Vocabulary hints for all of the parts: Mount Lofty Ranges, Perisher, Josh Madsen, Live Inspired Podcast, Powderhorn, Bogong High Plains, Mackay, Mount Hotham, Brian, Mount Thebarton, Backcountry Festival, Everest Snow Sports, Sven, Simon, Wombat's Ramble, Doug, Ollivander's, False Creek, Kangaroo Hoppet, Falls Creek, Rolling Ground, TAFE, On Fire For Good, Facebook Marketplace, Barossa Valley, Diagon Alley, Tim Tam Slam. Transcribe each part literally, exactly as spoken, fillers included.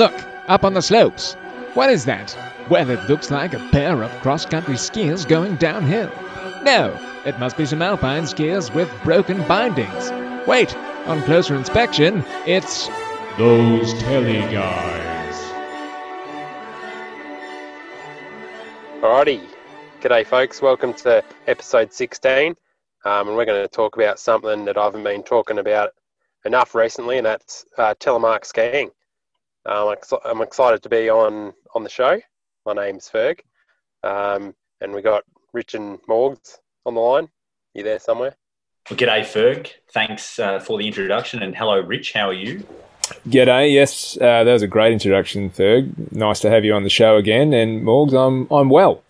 Look, up on the slopes. What is that? Well, it looks like a pair of cross-country skiers going downhill. No, it must be some alpine skiers with broken bindings. Wait, on closer inspection, it's... Those Telly Guys. Alrighty. G'day, folks. Welcome to episode sixteen. Um, and we're going to talk about something that I haven't been talking about enough recently, and that's uh, telemark skiing. Um, I'm, ex- I'm excited to be on, on the show. My name's Ferg. Um, and we got Rich and Morgs on the line. You there somewhere? Well, g'day, Ferg. Thanks uh, for the introduction. And hello, Rich. How are you? G'day. Yes, uh, that was a great introduction, Ferg. Nice to have you on the show again. And Morgs, I'm I'm well.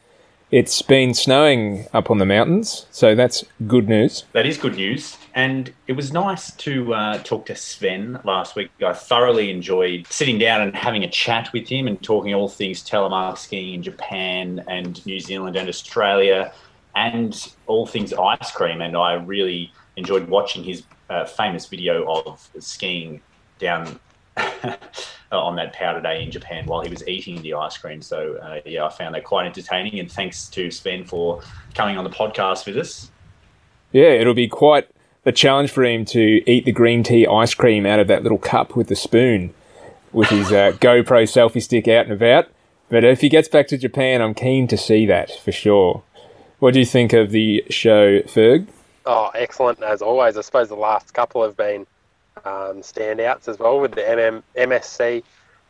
It's been snowing up on the mountains, so that's good news. That is good news. And it was nice to uh, talk to Sven last week. I thoroughly enjoyed sitting down and having a chat with him and talking all things telemark skiing in Japan and New Zealand and Australia and all things ice cream. And I really enjoyed watching his uh, famous video of skiing down on that powder day in Japan while he was eating the ice cream. So, uh, yeah, I found that quite entertaining. And thanks to Sven for coming on the podcast with us. Yeah, it'll be quite a challenge for him to eat the green tea ice cream out of that little cup with the spoon with his uh, GoPro selfie stick out and about. But if he gets back to Japan, I'm keen to see that for sure. What do you think of the show, Ferg? Oh, excellent, as always. I suppose the last couple have been Um, standouts as well with the M M- M S C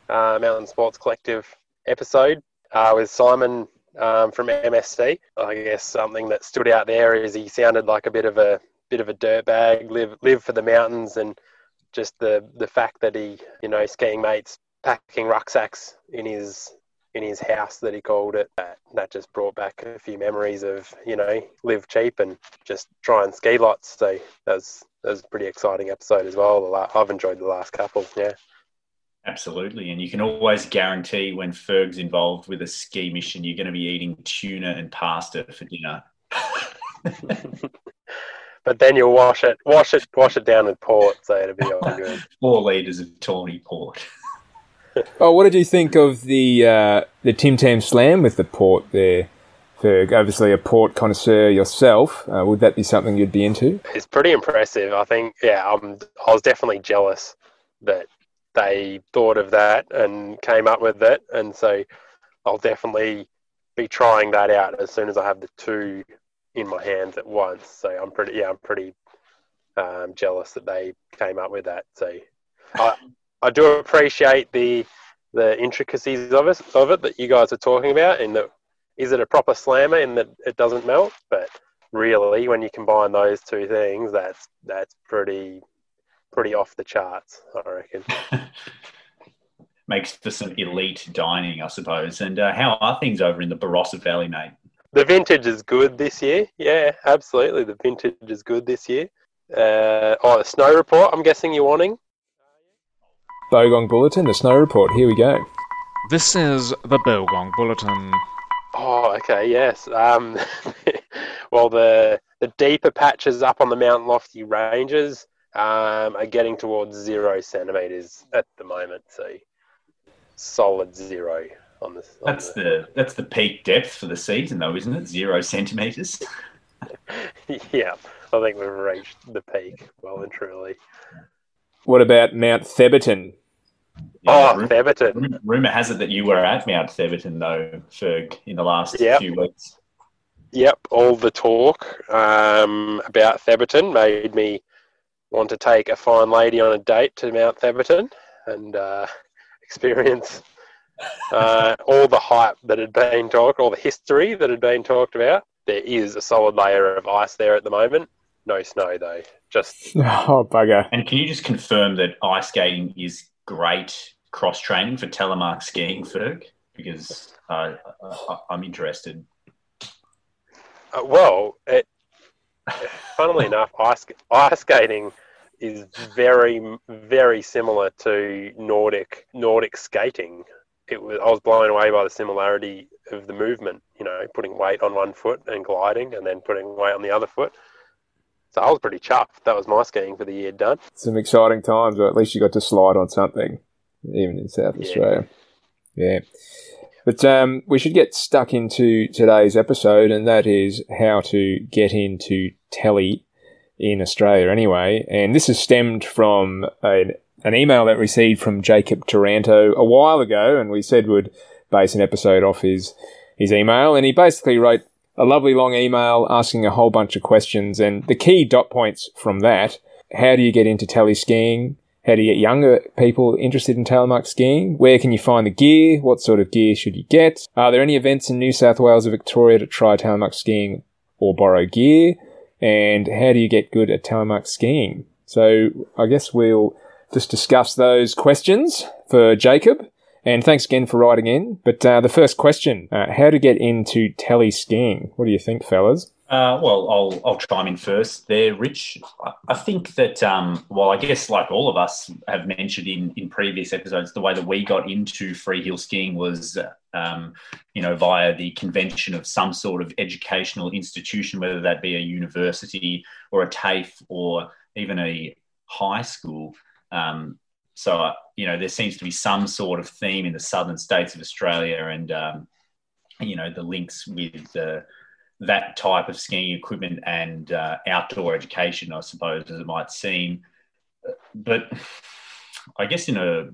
uh, Mountain Sports Collective episode uh, with Simon um, from M S C. I guess something that stood out there is he sounded like a bit of a bit of a dirtbag, live live for the mountains, and just the, the fact that he, you know, skiing mates packing rucksacks in his in his house that he called it. That, that just brought back a few memories of, you know, live cheap and just try and ski lots. So that was, that was a pretty exciting episode as well. I've enjoyed the last couple, yeah. Absolutely. And you can always guarantee when Ferg's involved with a ski mission, you're going to be eating tuna and pasta for dinner. But then you'll wash it, wash it, wash it down with port, so it'll be all good. Four litres of tawny port. Oh, what did you think of the uh, the Tim Tam Slam with the port there, Ferg? Obviously a port connoisseur yourself. Uh, would that be something you'd be into? It's pretty impressive. I think, yeah, I'm, I was definitely jealous that they thought of that and came up with it. And so I'll definitely be trying that out as soon as I have the two in my hands at once. So I'm pretty, yeah, I'm pretty um, jealous that they came up with that. So I... I do appreciate the the intricacies of it, of it that you guys are talking about, and that is it a proper slammer in that it doesn't melt? But really, when you combine those two things, that's that's pretty pretty off the charts, I reckon. Makes for some elite dining, I suppose. And uh, how are things over in the Barossa Valley, mate? The vintage is good this year. Yeah, absolutely. The vintage is good this year. Uh, oh, the snow report, I'm guessing you're wanting? Bogong Bulletin, the snow report. Here we go. This is the Bogong Bulletin. Oh, okay, yes. Um, well, the the deeper patches up on the Mount Lofty Ranges um, are getting towards zero centimetres at the moment, so solid zero on the... On that's the, the that's the peak depth for the season, though, isn't it? Zero centimetres. Yeah, I think we've reached the peak, well and truly. What about Mount Thebarton? Yeah, oh, rumor, Thebarton. Rumour has it that you were at Mount Thebarton, though, Ferg, in the last yep. few weeks. Yep, all the talk um, about Thebarton made me want to take a fine lady on a date to Mount Thebarton and uh, experience uh, all the hype that had been talked, all the history that had been talked about. There is a solid layer of ice there at the moment. No snow, though. Just oh bugger! And can you just confirm that ice skating is great cross training for telemark skiing, Ferg? Because uh, I'm interested. Uh, well, it, funnily enough, ice ice skating is very very similar to Nordic Nordic skating. It was I was blown away by the similarity of the movement. You know, putting weight on one foot and gliding, and then putting weight on the other foot. So I was pretty chuffed. That was my skiing for the year done. Some exciting times, or at least you got to slide on something. even in South yeah. Australia. Yeah. But um, we should get stuck into today's episode, and that is how to get into telly in Australia anyway. And this is stemmed from a, an email that we received from Jacob Taranto a while ago, and we said we'd base an episode off his, his email. And he basically wrote a lovely long email asking a whole bunch of questions. And the key dot points from that, how do you get into telly skiing? How do you get younger people interested in telemark skiing? Where can you find the gear? What sort of gear should you get? Are there any events in New South Wales or Victoria to try telemark skiing or borrow gear? And how do you get good at telemark skiing? So I guess we'll just discuss those questions for Jacob. And thanks again for writing in. But uh, the first question, uh, how to get into telly skiing? What do you think, fellas? Uh, well, I'll I'll chime in first there, Rich. I think that, um, well, I guess like all of us have mentioned in, in previous episodes, the way that we got into freehill skiing was, um, you know, via the convention of some sort of educational institution, whether that be a university or a TAFE or even a high school. Um, so, you know, there seems to be some sort of theme in the southern states of Australia and, um, you know, the links with the... Uh, that type of skiing equipment and uh, outdoor education, I suppose, as it might seem. But I guess in a,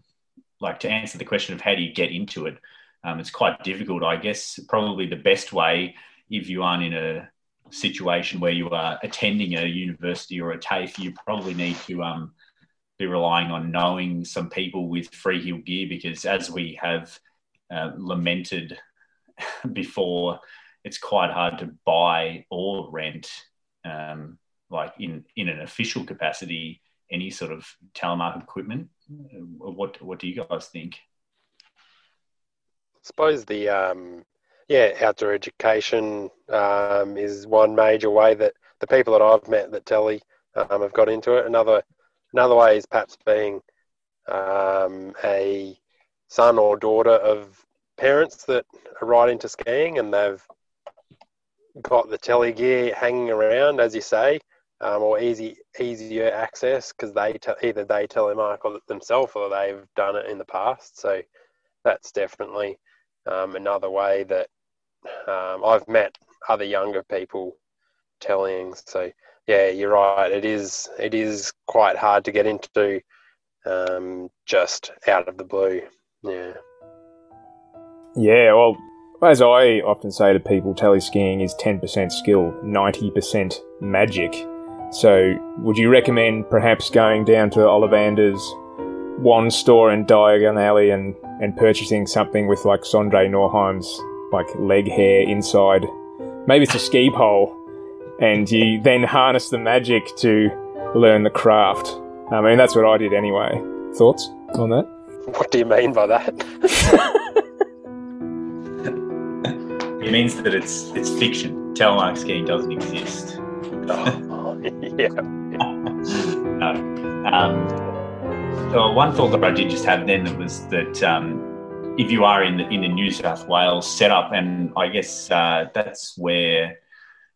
like to answer the question of how do you get into it, um, it's quite difficult. I guess probably the best way, if you aren't in a situation where you are attending a university or a TAFE, you probably need to um, be relying on knowing some people with freehill gear, because as we have uh, lamented before, it's quite hard to buy or rent, um, like in, in an official capacity, any sort of telemark equipment. What what do you guys think? I suppose the um, yeah outdoor education um, is one major way that the people that I've met that telly um, have got into it. Another another way is perhaps being um, a son or daughter of parents that are right into skiing and they've got the telly gear hanging around, as you say, um, or easy, easier access because they te- either they telemark or themselves or they've done it in the past. So that's definitely um, another way that um, I've met other younger people tellying. So yeah, you're right. It is it is quite hard to get into um, just out of the blue. Yeah. Yeah. Well. As I often say to people, telly skiing is ten percent skill, ninety percent magic. So would you recommend perhaps going down to Ollivander's wand store in Diagon Alley and, and purchasing something with like Sondre Norheim's like leg hair inside? Maybe it's a ski pole, and you then harness the magic to learn the craft. I mean, that's what I did anyway. Thoughts on that? What do you mean by that? It means that it's it's fiction. Telemark skiing doesn't exist. Oh, yeah. No. Um, so one thought that I did just have then that was that um, if you are in the, in the New South Wales setup, and I guess uh, that's where,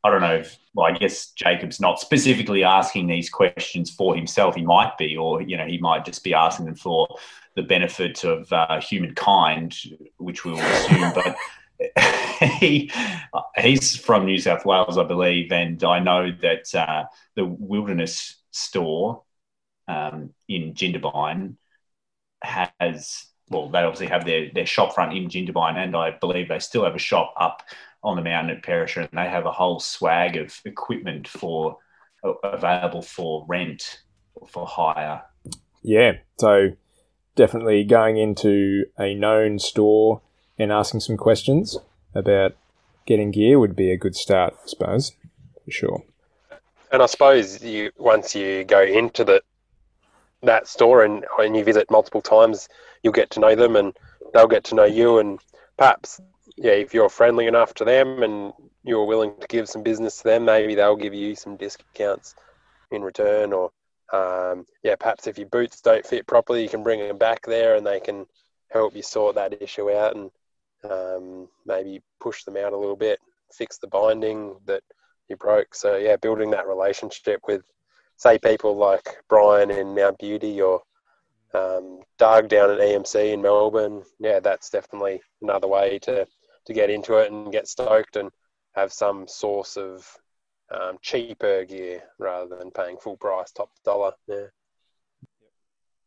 I don't know, if, well, I guess Jacob's not specifically asking these questions for himself. He might be, or, you know, he might just be asking them for the benefit of uh, humankind, which we'll assume, but... He he's from New South Wales, I believe, and I know that uh, the Wilderness store um, in Jindabyne has, well, they obviously have their, their shop front in Jindabyne, and I believe they still have a shop up on the mountain at Perisher, and they have a whole swag of equipment for uh, available for rent or for hire. Yeah, so definitely going into a known store and asking some questions about getting gear would be a good start, I suppose, for sure. And I suppose you once you go into the that store and, and you visit multiple times, you'll get to know them and they'll get to know you, and perhaps, yeah, if you're friendly enough to them and you're willing to give some business to them, maybe they'll give you some discounts in return, or, um, yeah, perhaps if your boots don't fit properly, you can bring them back there and they can help you sort that issue out and Um, maybe push them out a little bit, fix the binding that you broke. So, yeah, building that relationship with, say, people like Brian in Mount Beauty or Um, Doug down at E M C in Melbourne, yeah, that's definitely another way to, to get into it and get stoked and have some source of um, cheaper gear rather than paying full price, top dollar. Yeah.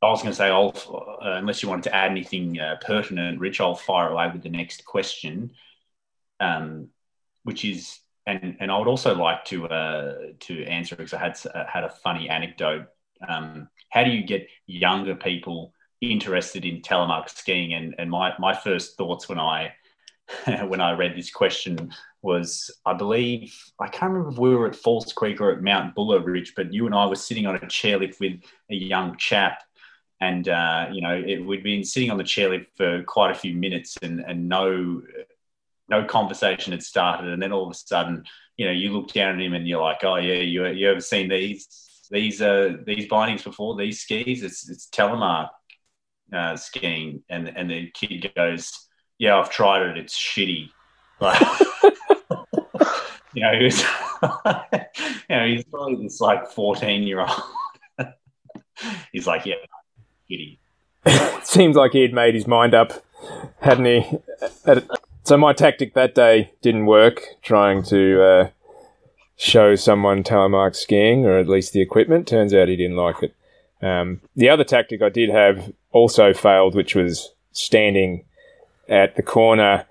I was going to say, I'll, uh, unless you wanted to add anything uh, pertinent, Rich, I'll fire away with the next question, um, which is, and and I would also like to uh, to answer because I had uh, had a funny anecdote. Um, how do you get younger people interested in telemark skiing? And and my my first thoughts when I when I read this question was, I believe, I can't remember if we were at False Creek or at Mount Buller, Rich, but you and I were sitting on a chairlift with a young chap. And, uh, you know, it, we'd been sitting on the chairlift for quite a few minutes and, and no no conversation had started. And then all of a sudden, you know, you look down at him and you're like, oh, yeah, you, you ever seen these these uh, these bindings before, these skis? It's it's telemark uh, skiing. And, and the kid goes, yeah, I've tried it. It's shitty. Like, you know, he was, you know, he's probably this, like, fourteen-year-old. He's like, yeah. Seems like he had made his mind up, hadn't he? So my tactic that day didn't work, trying to uh, show someone telemark skiing, or at least the equipment. Turns out he didn't like it. Um, the other tactic I did have also failed, which was standing at the corner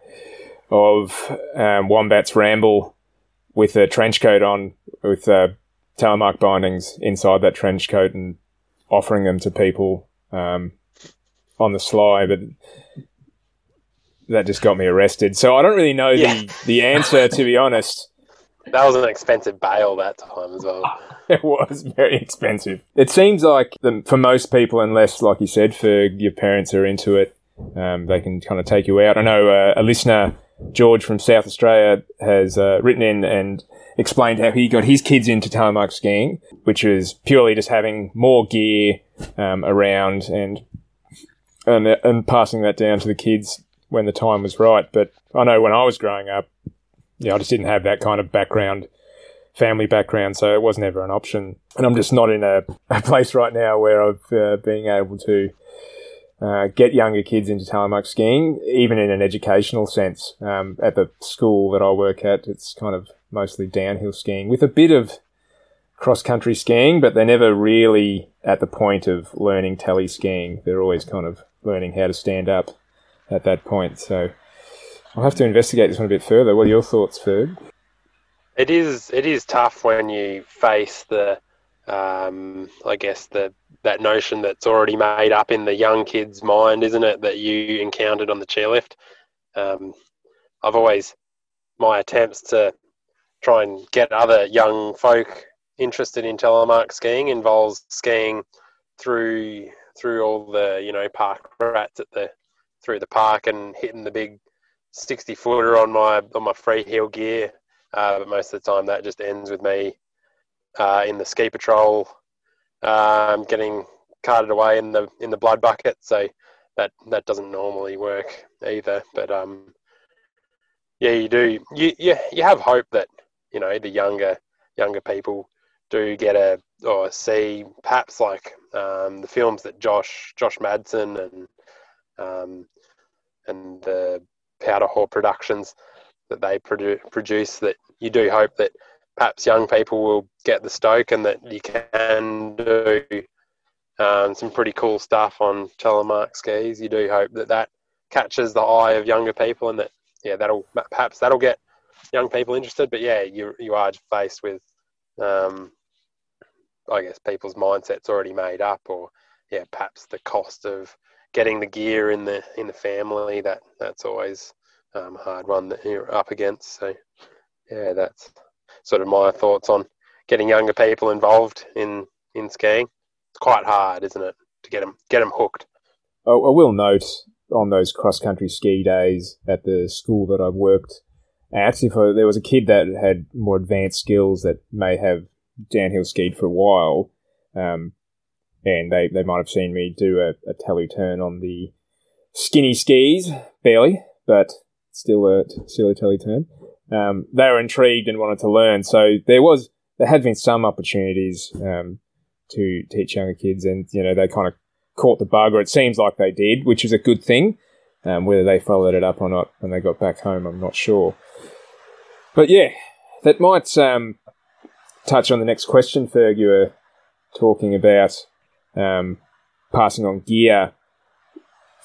of um, Wombat's Ramble with a trench coat on, with uh, telemark bindings inside that trench coat, and offering them to people Um, on the sly, but that just got me arrested. So I don't really know yeah. the, the answer, to be honest. That was an expensive bail that time as well. It was very expensive. It seems like the, for most people, unless, like you said, for your parents are into it, um, they can kind of take you out. I know uh, a listener, George from South Australia, has uh, written in and explained how he got his kids into telemark skiing, which is purely just having more gear um, around and, and and passing that down to the kids when the time was right. But I know when I was growing up, yeah, I just didn't have that kind of background, family background, so it was never an option. And I'm just not in a, a place right now where I've uh, been able to uh, get younger kids into telemark skiing, even in an educational sense. Um, at the school that I work at, it's kind of mostly downhill skiing with a bit of cross-country skiing, but they're never really at the point of learning tally skiing. They're always kind of learning how to stand up at that point. So I'll have to investigate this one a bit further. What are your thoughts, Ferg? It is it is tough when you face the, um, I guess, the that notion that's already made up in the young kid's mind, isn't it, that you encountered on the chairlift. Um, I've always, my attempts to try and get other young folk interested in telemark skiing involves skiing through through all the, you know, park rats at the through the park and hitting the big sixty footer on my on my freeheel gear. Uh, but most of the time that just ends with me uh, in the ski patrol, um, getting carted away in the in the blood bucket. So that that doesn't normally work either. But um, yeah, you do you you you have hope that, you know, the younger younger people do get a, or see perhaps like um, the films that Josh Josh Madsen and um, and the Powderhorn productions that they produ- produce, that you do hope that perhaps young people will get the stoke and that you can do um, some pretty cool stuff on telemark skis. You do hope that that catches the eye of younger people and that, yeah, that'll perhaps that'll get young people interested. But yeah, you you are faced with um, I guess people's mindsets already made up, or yeah, perhaps the cost of getting the gear in the in the family. That that's always um, a hard one that you're up against. So yeah, that's sort of my thoughts on getting younger people involved in, in skiing. It's quite hard, isn't it, to get them get them hooked. Oh, I will note on those cross country ski days at the school that I've worked at, if I, there was a kid that had more advanced skills that may have downhill skied for a while, um, and they, they might have seen me do a, a tally turn on the skinny skis, barely, but still a still a tally turn. Um, they were intrigued and wanted to learn, so there was there had been some opportunities um, to teach younger kids, and you know they kind of caught the bug, or it seems like they did, which is a good thing. Um, whether they followed it up or not when they got back home, I'm not sure. But yeah, that might um, touch on the next question, Ferg. You were talking about um, passing on gear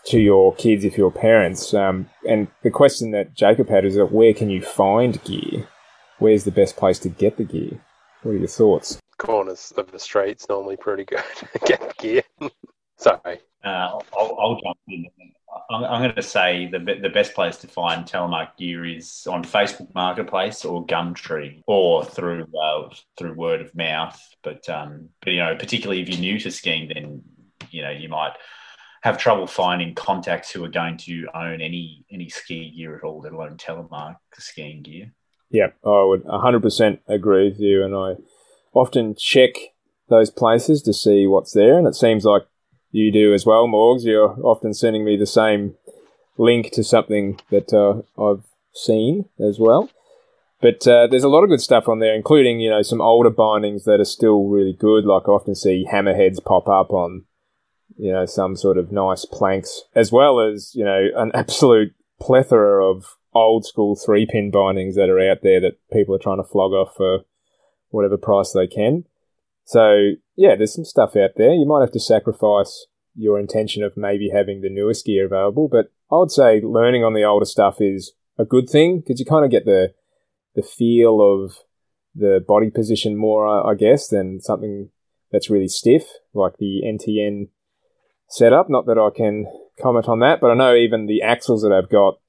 to your kids if you're parents. Um, and the question that Jacob had is that where can you find gear? Where's the best place to get the gear? What are your thoughts? Corners of the street's normally pretty good to get gear. Sorry. Uh, I'll, I'll jump in. I'm, I'm going to say the the best place to find telemark gear is on Facebook Marketplace or Gumtree, or through uh, through word of mouth. But um, but you know, particularly if you're new to skiing, then you know you might have trouble finding contacts who are going to own any any ski gear at all, let alone telemark skiing gear. Yeah, I would one hundred percent agree with you, and I often check those places to see what's there, and it seems like you do as well, Morgs. You're often sending me the same link to something that uh, I've seen as well. But uh, there's a lot of good stuff on there, including, you know, some older bindings that are still really good. Like I often see hammerheads pop up on, you know, some sort of nice planks, as well as, you know, an absolute plethora of old school three-pin bindings that are out there that people are trying to flog off for whatever price they can. So, yeah, there's some stuff out there. You might have to sacrifice your intention of maybe having the newest gear available, but I would say learning on the older stuff is a good thing because you kind of get the the feel of the body position more, I guess, than something that's really stiff, like the N T N setup. Not that I can comment on that, but I know even the axles that I've got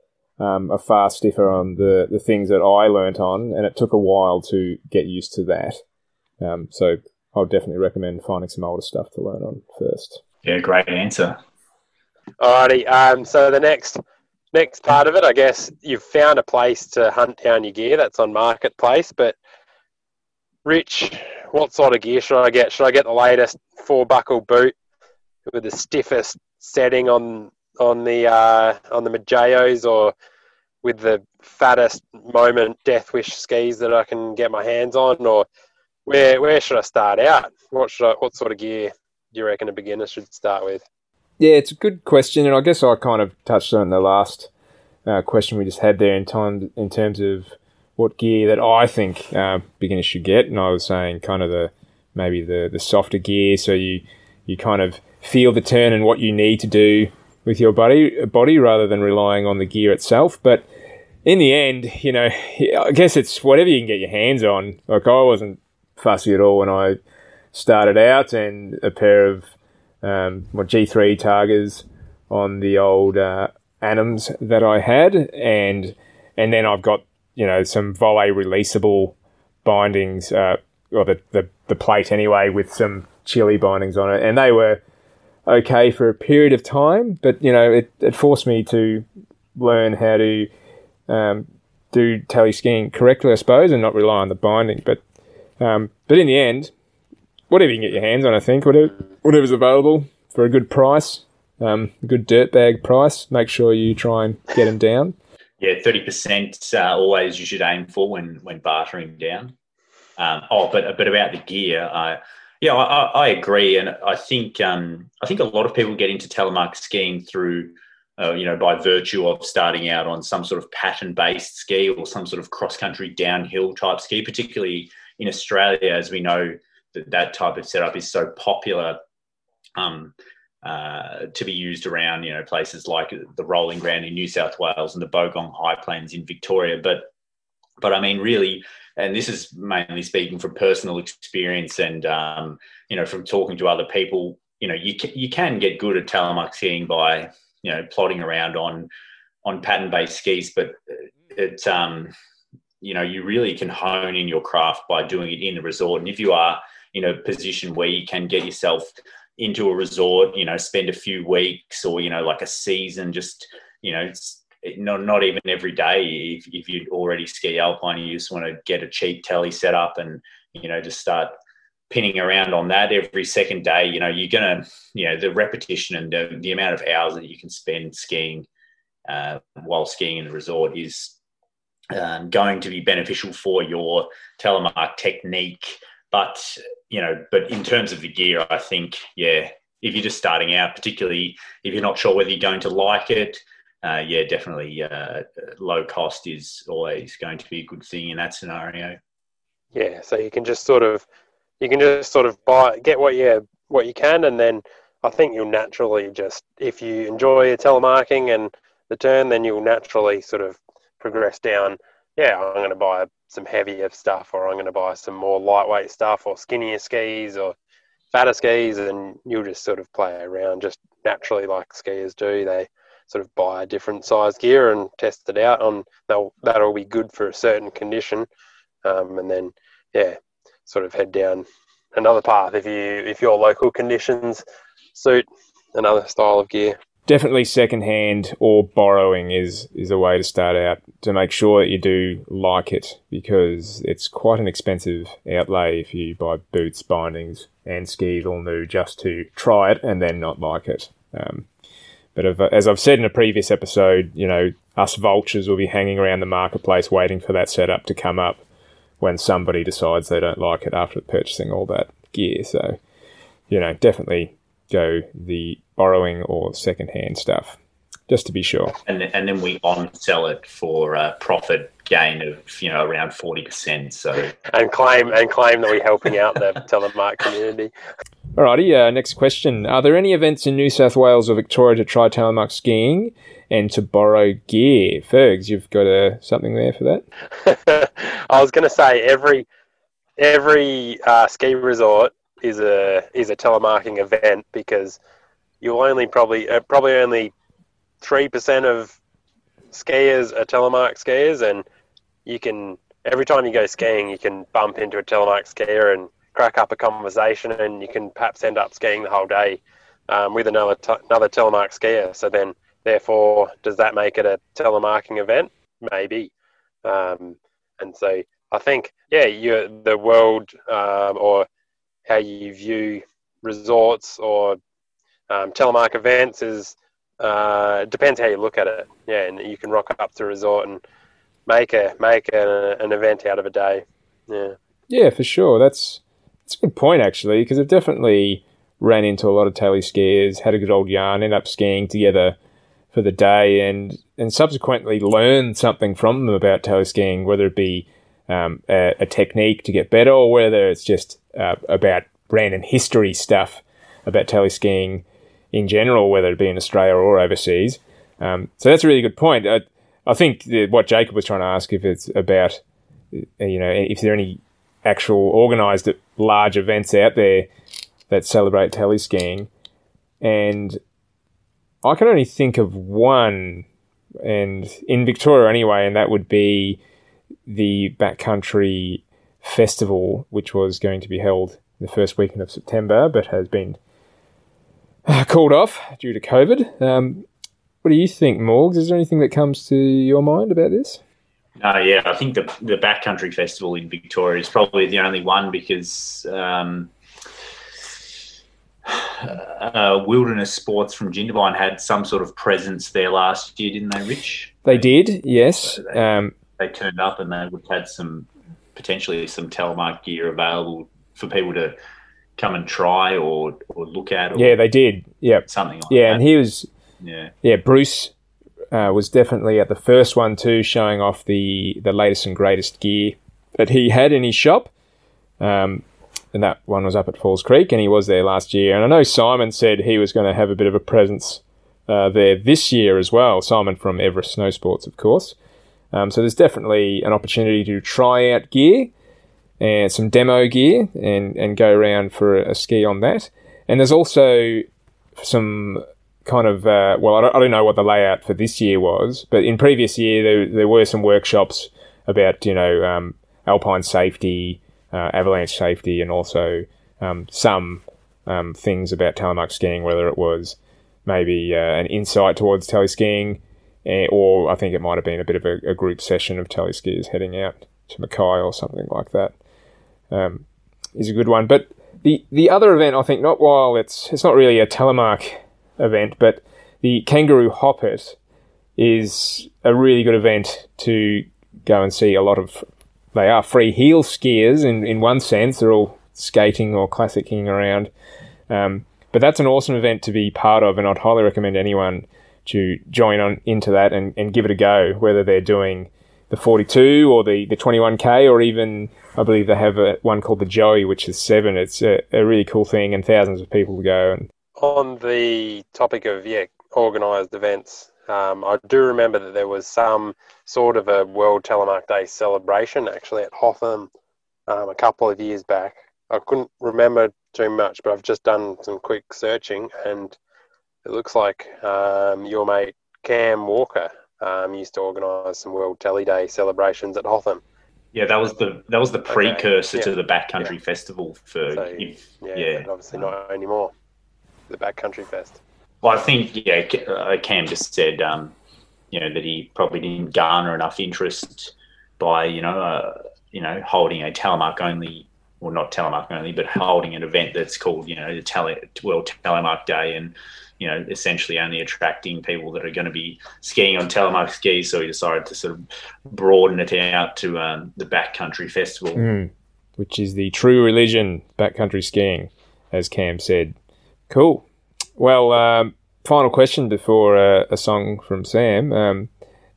um, are far stiffer on the, the things that I learnt on, and it took a while to get used to that. Um, so... I'll definitely recommend finding some older stuff to learn on first. Yeah, great answer. Alrighty, um, so the next next part of it, I guess you've found a place to hunt down your gear that's on Marketplace, but Rich, what sort of gear should I get? Should I get the latest four-buckle boot with the stiffest setting on on the uh, on the Majos, or with the fattest moment Death Wish skis that I can get my hands on, or Where where should I start out? What should I, what sort of gear do you reckon a beginner should start with? Yeah, it's a good question, and I guess I kind of touched on the last uh, question we just had there in time in terms of what gear that I think uh, beginners should get, and I was saying kind of the maybe the, the softer gear, so you you kind of feel the turn and what you need to do with your body body rather than relying on the gear itself, but. In the end, you know, I guess it's whatever you can get your hands on. Like I wasn't fussy at all when I started out, and a pair of um, my G three Targas on the old uh, Anims that I had, and and then I've got, you know, some volley releasable bindings, uh, or the, the the plate anyway, with some chili bindings on it, and they were okay for a period of time, but you know it, it forced me to learn how to um, do tally skiing correctly, I suppose, and not rely on the binding, but Um, but in the end, whatever you can get your hands on, I think, whatever, whatever's available for a good price, um, a good dirtbag price, make sure you try and get them down. Yeah, thirty percent uh, always you should aim for when, when bartering down. Um, oh, but but about the gear, uh, yeah, I, I agree, and I think um, I think a lot of people get into telemark skiing through, uh, you know, by virtue of starting out on some sort of pattern-based ski or some sort of cross-country downhill type ski, particularly in Australia, as we know that that type of setup is so popular um, uh, to be used around, you know, places like the Rolling Ground in New South Wales and the Bogong High Plains in Victoria. But, but I mean, really, and this is mainly speaking from personal experience and, um, you know, from talking to other people, you know, you can, you can get good at telemark skiing by, you know, plodding around on on pattern-based skis, but it. Um, you know, you really can hone in your craft by doing it in the resort. And if you are in a position where you can get yourself into a resort, you know, spend a few weeks or, you know, like a season, just, you know, it's not, not even every day. If, if you already ski alpine, you just want to get a cheap telly set up and, you know, just start pinning around on that every second day. You know, you're going to, you know, the repetition and the, the amount of hours that you can spend skiing uh, while skiing in the resort is Um, going to be beneficial for your telemark technique, but you know, but in terms of the gear, I think yeah, if you're just starting out, particularly if you're not sure whether you're going to like it, uh, yeah, definitely uh, low cost is always going to be a good thing in that scenario. Yeah, so you can just sort of you can just sort of buy get what you what you can, and then I think you'll naturally just, if you enjoy your telemarking and the turn, then you'll naturally sort of progress down. Yeah, I'm going to buy some heavier stuff, or I'm going to buy some more lightweight stuff, or skinnier skis, or fatter skis, and you'll just sort of play around just naturally like skiers do. They sort of buy different size gear and test it out on they'll, that'll be good for a certain condition, um, and then yeah, sort of head down another path if you if your local conditions suit another style of gear. Definitely secondhand or borrowing is, is a way to start out to make sure that you do like it, because it's quite an expensive outlay if you buy boots, bindings and skis all new just to try it and then not like it. Um, but if, as I've said in a previous episode, you know, us vultures will be hanging around the marketplace waiting for that setup to come up when somebody decides they don't like it after purchasing all that gear. So, you know, definitely go the borrowing or secondhand stuff, just to be sure. And and then we on-sell it for a profit gain of, you know, around forty percent. So and claim and claim that we're helping out the telemark community. Alrighty, uh, next question. Are there any events in New South Wales or Victoria to try telemark skiing and to borrow gear? Fergs, you've got uh, something there for that? I was going to say every every uh, ski resort is a is a telemarking event, because you'll only probably uh, probably only three percent of skiers are telemark skiers, and you can every time you go skiing you can bump into a telemark skier and crack up a conversation, and you can perhaps end up skiing the whole day um, with another t- another telemark skier. So then, therefore, does that make it a telemarking event? Maybe, um, and so I think yeah, you the world um, or how you view resorts or um, telemark events is uh, depends how you look at it. Yeah, and you can rock up to a resort and make a make a, an event out of a day. Yeah, yeah, for sure. That's that's a good point actually, because I've definitely ran into a lot of tally skiers, had a good old yarn, ended up skiing together for the day, and and subsequently learned something from them about tally skiing, whether it be um, a, a technique to get better, or whether it's just Uh, about random history stuff about tally skiing in general, whether it be in Australia or overseas. Um, so that's a really good point. I, I think the, what Jacob was trying to ask, if it's about, you know, if there are any actual organised large events out there that celebrate tally skiing. And I can only think of one, and in Victoria anyway, and that would be the Backcountry Festival, which was going to be held the first weekend of September, but has been called off due to COVID. Um, what do you think, Morgs? Is there anything that comes to your mind about this? Uh, yeah, I think the, the Backcountry Festival in Victoria is probably the only one, because um, uh, Wilderness Sports from Jindabyne had some sort of presence there last year, didn't they, Rich? They did, yes. So they, um, they turned up and they would have had some... potentially some telemark gear available for people to come and try or, or look at. Or yeah, they did. Yeah, something like yeah, that. Yeah, and he was. Yeah, yeah. Bruce uh, was definitely at the first one too, showing off the the latest and greatest gear that he had in his shop. Um, and that one was up at Falls Creek, and he was there last year. And I know Simon said he was going to have a bit of a presence uh, there this year as well. Simon from Everest Snow Sports, of course. Um, so there's definitely an opportunity to try out gear and some demo gear and, and go around for a, a ski on that. And there's also some kind of, uh, well, I don't, I don't know what the layout for this year was, but in previous year there, there were some workshops about, you know, um, alpine safety, uh, avalanche safety, and also um, some um, things about telemark skiing, whether it was maybe uh, an insight towards tally skiing, or I think it might have been a bit of a, a group session of tally skiers heading out to Mackay or something like that. Um, is a good one. But the, the other event, I think, not while it's it's not really a telemark event, but the Kangaroo Hoppet is a really good event to go and see. A lot of, they are free heel skiers in, in one sense. They're all skating or classicking around. Um, But that's an awesome event to be part of, and I'd highly recommend anyone to join on into that and, and give it a go, whether they're doing the forty-two or the, the twenty-one K, or even, I believe they have a, one called the Joey, which is seven. It's a, a really cool thing, and thousands of people go. And on the topic of, yeah, organised events, um, I do remember that there was some sort of a World Telemark Day celebration, actually, at Hotham um, a couple of years back. I couldn't remember too much, but I've just done some quick searching, and it looks like um, your mate Cam Walker um, used to organise some World Telly Day celebrations at Hotham. Yeah, that was the that was the precursor okay. yeah. to the Backcountry yeah. Festival for so, if, yeah, yeah. But obviously not anymore. The Backcountry Fest. Well, I think yeah, Cam just said um, you know that he probably didn't garner enough interest by you know uh, you know holding a telemark only. Well, not telemark only, but holding an event that's called, you know, the tele- World Telemark Day, and, you know, essentially only attracting people that are going to be skiing on telemark skis. So we decided to sort of broaden it out to um, the Backcountry Festival. Mm, which is the true religion, backcountry skiing, as Cam said. Cool. Well, um, final question before uh, a song from Sam. Um,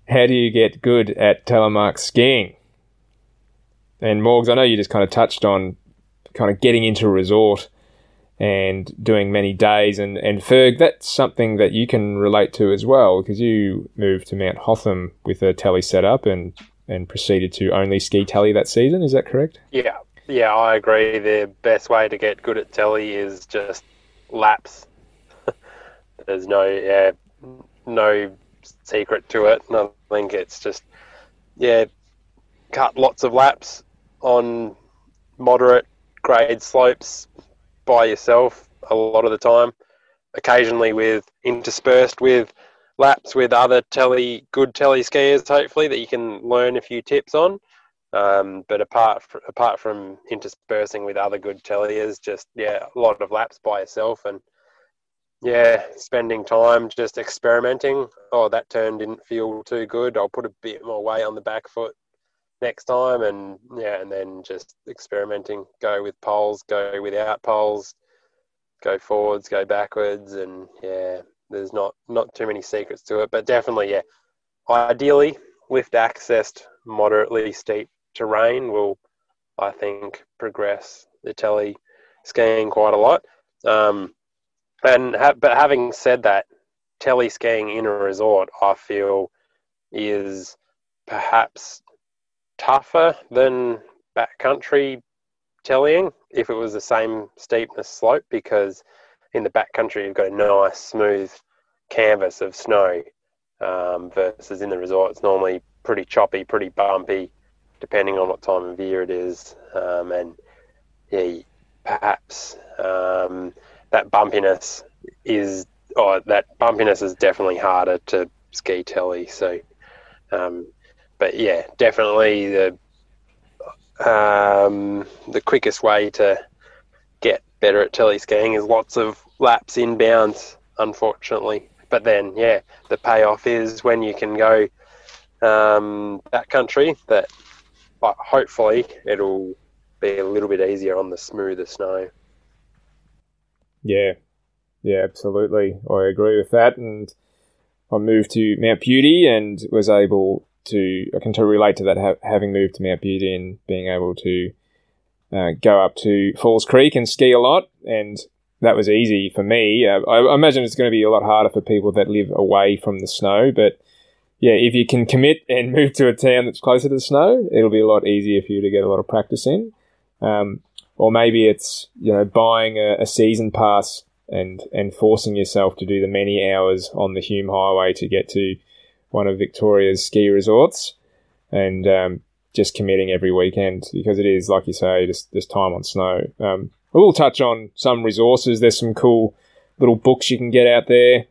how do you get good at telemark skiing? And Morgs, I know you just kind of touched on kind of getting into a resort and doing many days. And, and Ferg, that's something that you can relate to as well, because you moved to Mount Hotham with a tally setup and, and proceeded to only ski tally that season. Is that correct? Yeah. Yeah, I agree. The best way to get good at tally is just laps. There's no, yeah, no secret to it. And I think it's just, yeah, cut lots of laps on moderate grade slopes by yourself a lot of the time, occasionally with interspersed with laps with other telly good telly skiers, hopefully, that you can learn a few tips on, um, but apart fr- apart from interspersing with other good telliers, just yeah a lot of laps by yourself, and yeah spending time just experimenting. Oh, that turn didn't feel too good, I'll put a bit more weight on the back foot next time, and yeah and then just experimenting, go with poles, go without poles, go forwards, go backwards, and yeah there's not not too many secrets to it, but definitely yeah ideally lift accessed moderately steep terrain will, I think, progress the telly skiing quite a lot, um and ha- but having said that, telly skiing in a resort, I feel, is perhaps tougher than backcountry tellying if it was the same steepness slope, because in the backcountry you've got a nice smooth canvas of snow, um, versus in the resort it's normally pretty choppy, pretty bumpy, depending on what time of year it is, um, and yeah, perhaps um, that bumpiness is or that bumpiness is definitely harder to ski telly. So. Um, But yeah, definitely the um, the quickest way to get better at telly skiing is lots of laps inbounds, unfortunately. But then, yeah, the payoff is when you can go um, backcountry. That, but hopefully, it'll be a little bit easier on the smoother snow. Yeah, yeah, absolutely. I agree with that. And I moved to Mount Beauty and was able. To I can totally relate to that, ha- having moved to Mount Beauty and being able to uh, go up to Falls Creek and ski a lot, and that was easy for me. Uh, I, I imagine it's going to be a lot harder for people that live away from the snow, but yeah, if you can commit and move to a town that's closer to the snow, it'll be a lot easier for you to get a lot of practice in. Um, or maybe it's you know buying a, a season pass and and forcing yourself to do the many hours on the Hume Highway to get to one of Victoria's ski resorts, and um, just committing every weekend, because it is, like you say, just, just time on snow. Um, we'll touch on some resources. There's some cool little books you can get out there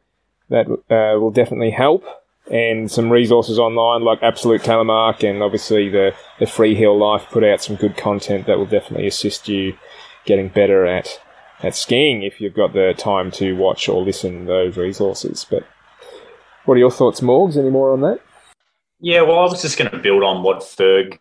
that uh, will definitely help, and some resources online like Absolute Telemark, and obviously the, the Free Hill Life put out some good content that will definitely assist you getting better at, at skiing if you've got the time to watch or listen to those resources. But what are your thoughts, Morgs? Any more on that? Yeah, well, I was just going to build on what Ferg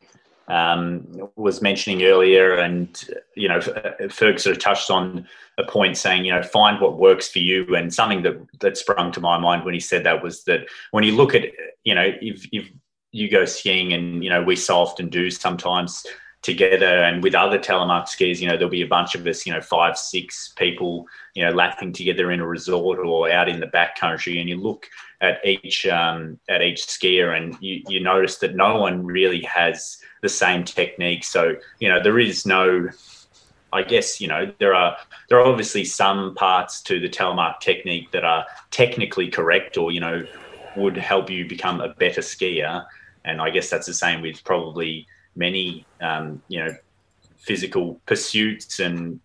um, was mentioning earlier, and, you know, Ferg sort of touched on a point saying, you know, find what works for you. And something that, that sprung to my mind when he said that was that when you look at, you know, if, if you go skiing, and, you know, we so often do sometimes together and with other telemark skiers, you know, there'll be a bunch of us, you know, five, six people, you know, lapping together in a resort or out in the backcountry, and you look at each um, at each skier and you, you notice that no one really has the same technique. So, you know, there is no, I guess, you know, there are there are obviously some parts to the telemark technique that are technically correct or, you know, would help you become a better skier. And I guess that's the same with probably many, um, you know, physical pursuits and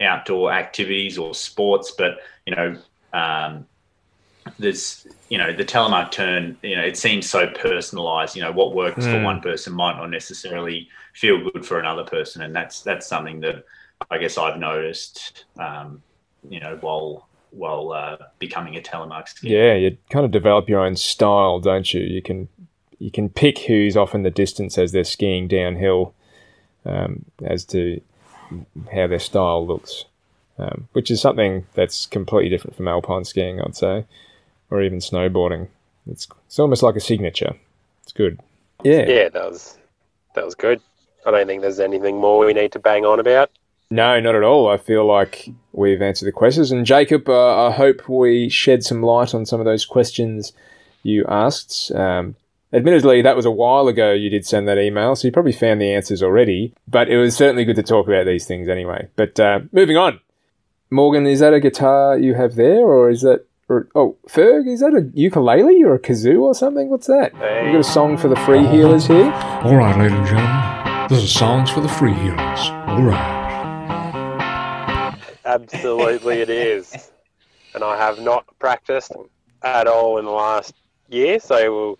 outdoor activities or sports. But, you know, um, there's, you know, the telemark turn, you know, it seems so personalised. You know, what works mm. for one person might not necessarily feel good for another person. And that's that's something that I guess I've noticed, um, you know, while while uh, becoming a telemark skier. Yeah, you kind of develop your own style, don't you? You can... You can pick who's off in the distance as they're skiing downhill, um, as to how their style looks, um, which is something that's completely different from alpine skiing, I'd say, or even snowboarding. It's it's almost like a signature. It's good. Yeah, yeah, that was that was good. I don't think there's anything more we need to bang on about. No, not at all. I feel like we've answered the questions. And Jacob, uh, I hope we shed some light on some of those questions you asked. Um, Admittedly, that was a while ago you did send that email, so you probably found the answers already, but it was certainly good to talk about these things anyway. But uh, moving on. Morgan, is that a guitar you have there, or is that... Or, oh, Ferg, is that a ukulele or a kazoo or something? What's that? Hey. You got a song for the free healers here? All right, ladies and gentlemen, this is songs for the free healers. All right. Absolutely it is. And I have not practiced at all in the last year, so we'll...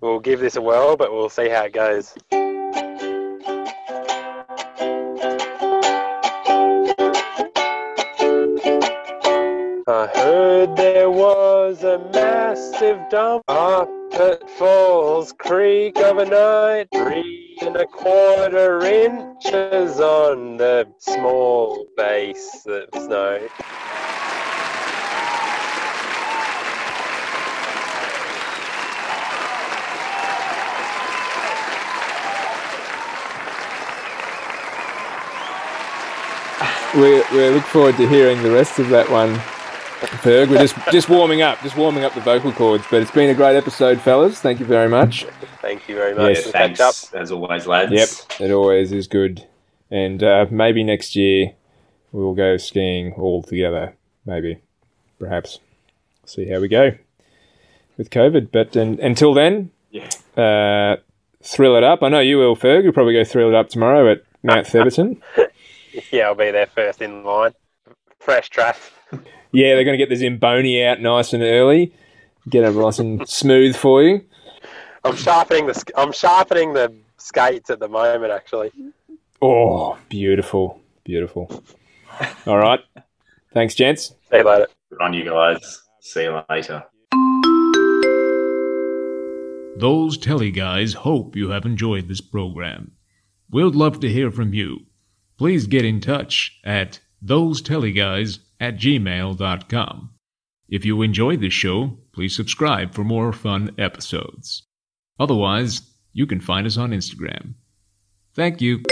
We'll give this a whirl, but we'll see how it goes. I heard there was a massive dump up at Falls Creek overnight. Three and a quarter inches on the small base of snow. We we look forward to hearing the rest of that one, Ferg. We're just, just warming up, just warming up the vocal cords. But it's been a great episode, fellas. Thank you very much. Thank you very much. Yes, thanks, up. As always, lads. Yep, it always is good. And uh, maybe next year we'll go skiing all together. Maybe, perhaps. See how we go with COVID. But and, until then, yeah. uh, thrill it up. I know you will, Ferg. You'll probably go thrill it up tomorrow at Mount Thebarton. Yeah, I'll be there first in line. Fresh tracks. Yeah, they're going to get the Zimboni out nice and early. Get them nice and smooth for you. I'm sharpening the I'm sharpening the skates at the moment, actually. Oh, beautiful, beautiful. All right, thanks, gents. See you later. Good on you guys. See you later. Those Telly Guys hope you have enjoyed this program. We'd love to hear from you. Please get in touch at those telly guys at gmail dot com. If you enjoyed this show, please subscribe for more fun episodes. Otherwise, you can find us on Instagram. Thank you.